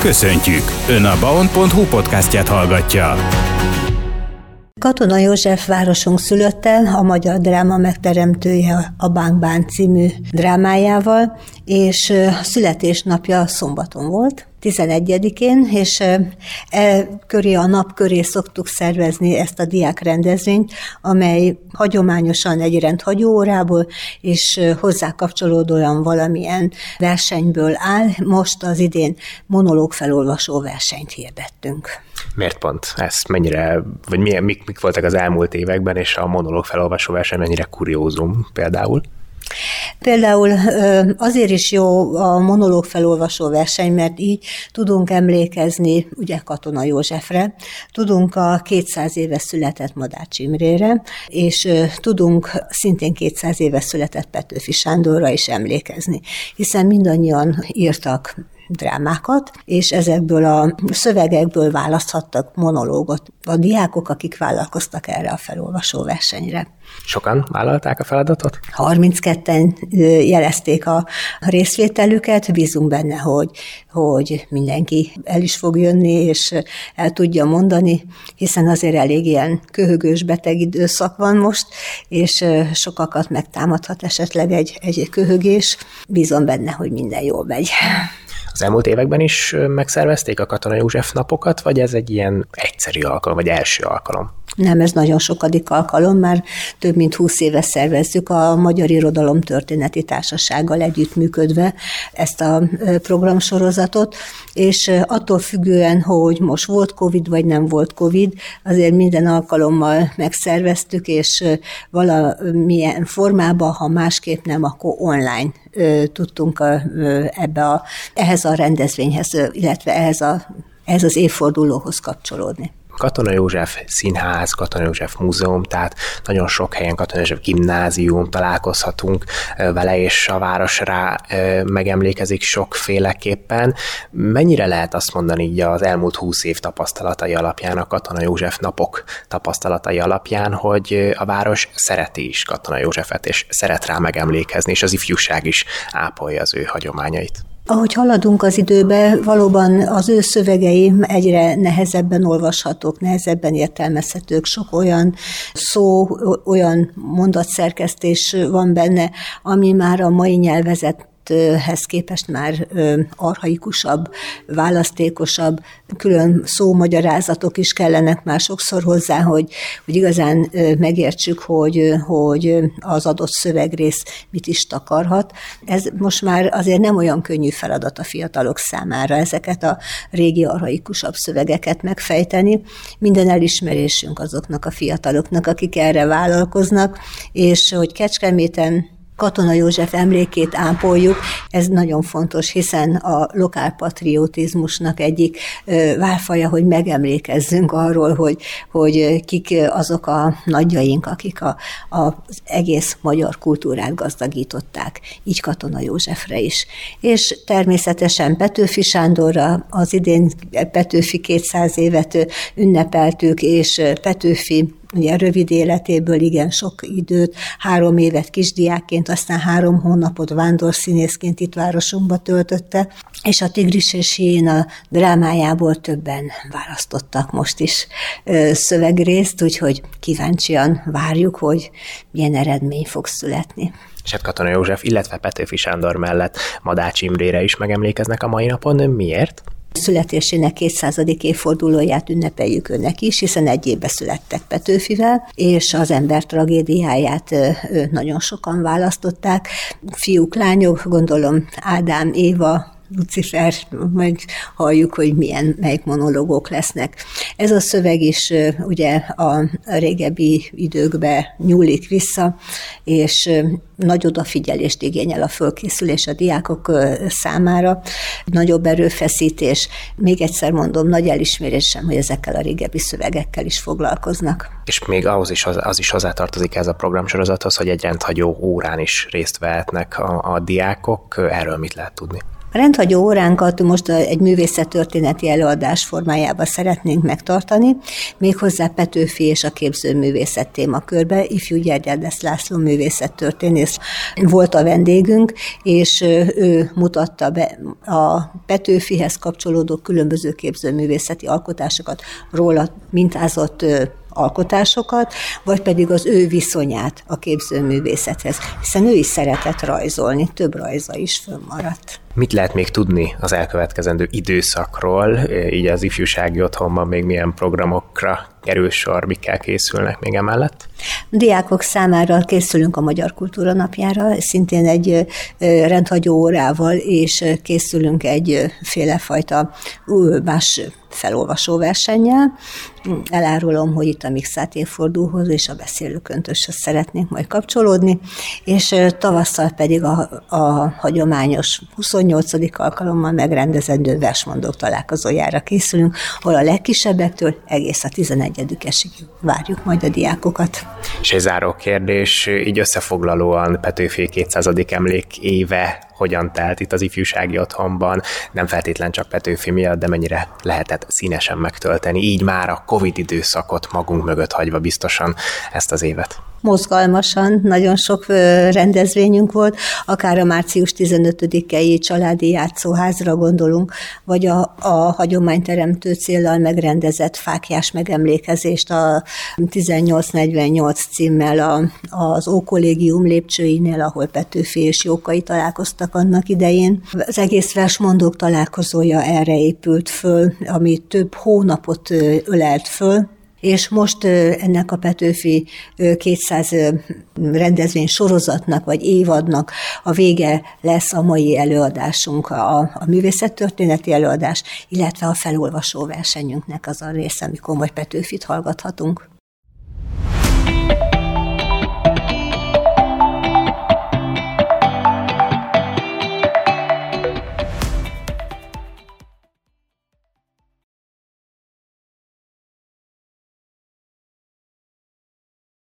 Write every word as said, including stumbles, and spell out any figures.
Köszöntjük! Ön a baon pont hu podcastját hallgatja. Katona József városunk szülötte, a magyar dráma megteremtője a Bánk Bán című drámájával, és születésnapja szombaton volt, tizenegyedikén, és e köré, a nap köré szoktuk szervezni ezt a diákrendezvényt, amely hagyományosan egy rendhagyó órából és hozzá kapcsolódóan valamilyen versenyből áll. Most az idén monológ felolvasó versenyt hirdettünk. Miért pont ez? Mennyire, vagy milyen, mik, mik voltak az elmúlt években, és a monológ felolvasó verseny mennyire kuriózum például? Például azért is jó a monológ felolvasó verseny, mert így tudunk emlékezni, ugye, Katona Józsefre, tudunk a kétszáz éve született Madách Imrére, és tudunk szintén kétszáz éve született Petőfi Sándorra is emlékezni, hiszen mindannyian írtak drámákat, és ezekből a szövegekből választhattak monológot a diákok, akik vállalkoztak erre a felolvasó versenyre. Sokan vállalták a feladatot? harmincketten jelezték a részvételüket, bízunk benne, hogy, hogy mindenki el is fog jönni, és el tudja mondani, hiszen azért elég ilyen köhögős beteg időszak van most, és sokakat megtámadhat esetleg egy, egy köhögés. Bízom benne, hogy minden jól megy. Az elmúlt években is megszervezték a Katona József napokat, vagy ez egy ilyen egyszerű alkalom, vagy első alkalom? Nem, ez nagyon sokadik alkalom, már több mint húsz éve szervezzük a Magyar Irodalom Történeti Társasággal együttműködve ezt a programsorozatot, és attól függően, hogy most volt Covid, vagy nem volt Covid, azért minden alkalommal megszerveztük, és valamilyen formában, ha másképp nem, akkor online tudtunk ebbe a, ehhez a rendezvényhez, illetve ehhez, a, ehhez az évfordulóhoz kapcsolódni. Katona József Színház, Katona József Múzeum, tehát nagyon sok helyen Katona József Gimnázium, találkozhatunk vele, és a város rá megemlékezik sokféleképpen. Mennyire lehet azt mondani így az elmúlt húsz év tapasztalatai alapján, a Katona József napok tapasztalatai alapján, hogy a város szereti is Katona Józsefet, és szeret rá megemlékezni, és az ifjúság is ápolja az ő hagyományait? Ahogy haladunk az időbe, valóban az ő szövegei egyre nehezebben olvashatók, nehezebben értelmezhetők, sok olyan szó, olyan mondatszerkesztés van benne, ami már a mai nyelvezet hez képest már archaikusabb, választékosabb, külön szómagyarázatok is kellenek már sokszor hozzá, hogy, hogy igazán megértsük, hogy, hogy az adott szövegrész mit is takarhat. Ez most már azért nem olyan könnyű feladat a fiatalok számára, ezeket a régi archaikusabb szövegeket megfejteni. Minden elismerésünk azoknak a fiataloknak, akik erre vállalkoznak, és hogy Kecskeméten Katona József emlékét ápoljuk, ez nagyon fontos, hiszen a lokálpatriotizmusnak egyik válfaja, hogy megemlékezzünk arról, hogy, hogy kik azok a nagyjaink, akik a, az egész magyar kultúrát gazdagították, így Katona Józsefre is. És természetesen Petőfi Sándorra, az idén Petőfi kétszáz évet ünnepeltük, és Petőfi ugye rövid életéből igen sok időt, három évet kisdiákként, aztán három hónapot vándorszínészként itt városunkba töltötte, és a Tigris és Hiéna drámájából többen választottak most is szövegrészt, úgyhogy kíváncsian várjuk, hogy milyen eredmény fog születni. És hát Katona József, illetve Petőfi Sándor mellett Madách Imrére is megemlékeznek a mai napon. Miért? Születésének kétszázadik évfordulóját ünnepeljük önnek is, hiszen egy évbe születtek Petőfivel, és az Ember tragédiáját nagyon sokan választották. Fiúk, lányok, gondolom Ádám, Éva, Lucifer, majd halljuk, hogy milyen, melyik monológok lesznek. Ez a szöveg is ugye a régebbi időkbe nyúlik vissza, és nagy odafigyelést igényel a fölkészülés a diákok számára, nagyobb erőfeszítés. Még egyszer mondom, nagy elismerésem, hogy ezekkel a régebbi szövegekkel is foglalkoznak. És még ahhoz is, az is hozzátartozik ez a programsorozathoz, hogy egy rendhagyó órán is részt vehetnek a, a diákok. Erről mit lehet tudni? A rendhagyó óránkat most egy művészettörténeti előadás formájában szeretnénk megtartani, méghozzá Petőfi és a képzőművészet témakörbe. Ifjú Gerz László művészettörténész volt a vendégünk, és ő mutatta be a Petőfihez kapcsolódó különböző képzőművészeti alkotásokat, róla mintázott alkotásokat, vagy pedig az ő viszonyát a képzőművészethez, hiszen ő is szeretett rajzolni, több rajza is fönnmaradt. Mit lehet még tudni az elkövetkezendő időszakról, így az ifjúsági otthonban még milyen programokra kerül sor, mikkel készülnek még emellett? Diákok számára készülünk a Magyar Kultúra Napjára, szintén egy rendhagyó órával, és készülünk egyféle fajta más felolvasó versennyel. Elárulom, hogy itt a Mixát évfordulóhoz és a beszélőköntöshöz szeretnénk majd kapcsolódni, és tavasszal pedig a, a hagyományos huszonnyolcadik alkalommal megrendezendő versmondók találkozójára készülünk, ahol a legkisebbektől egész a tizenegyedikesig várjuk majd a diákokat. És egy záró kérdés, így összefoglalóan Petőfi kétszázadik emlékéve hogyan telt itt az ifjúsági otthonban, nem feltétlen csak Petőfi miatt, de mennyire lehetett színesen megtölteni, így már a Covid időszakot magunk mögött hagyva biztosan ezt az évet. Mozgalmasan, nagyon sok rendezvényünk volt, akár a március tizenötödikei családi játszóházra gondolunk, vagy a, a hagyományteremtő céllal megrendezett fáklyás megemlékezést a ezernyolcszáznegyvennyolc címmel a, az Ókollégium lépcsőinél, ahol Petőfi és Jókai találkoztak annak idején. Az egész versmondók találkozója erre épült föl, ami több hónapot ölelt föl, és most ennek a Petőfi kétszáz rendezvény sorozatnak, vagy évadnak a vége lesz a mai előadásunk, a, a művészettörténeti előadás, illetve a felolvasó versenyünknek az a része, amikor majd Petőfit hallgathatunk.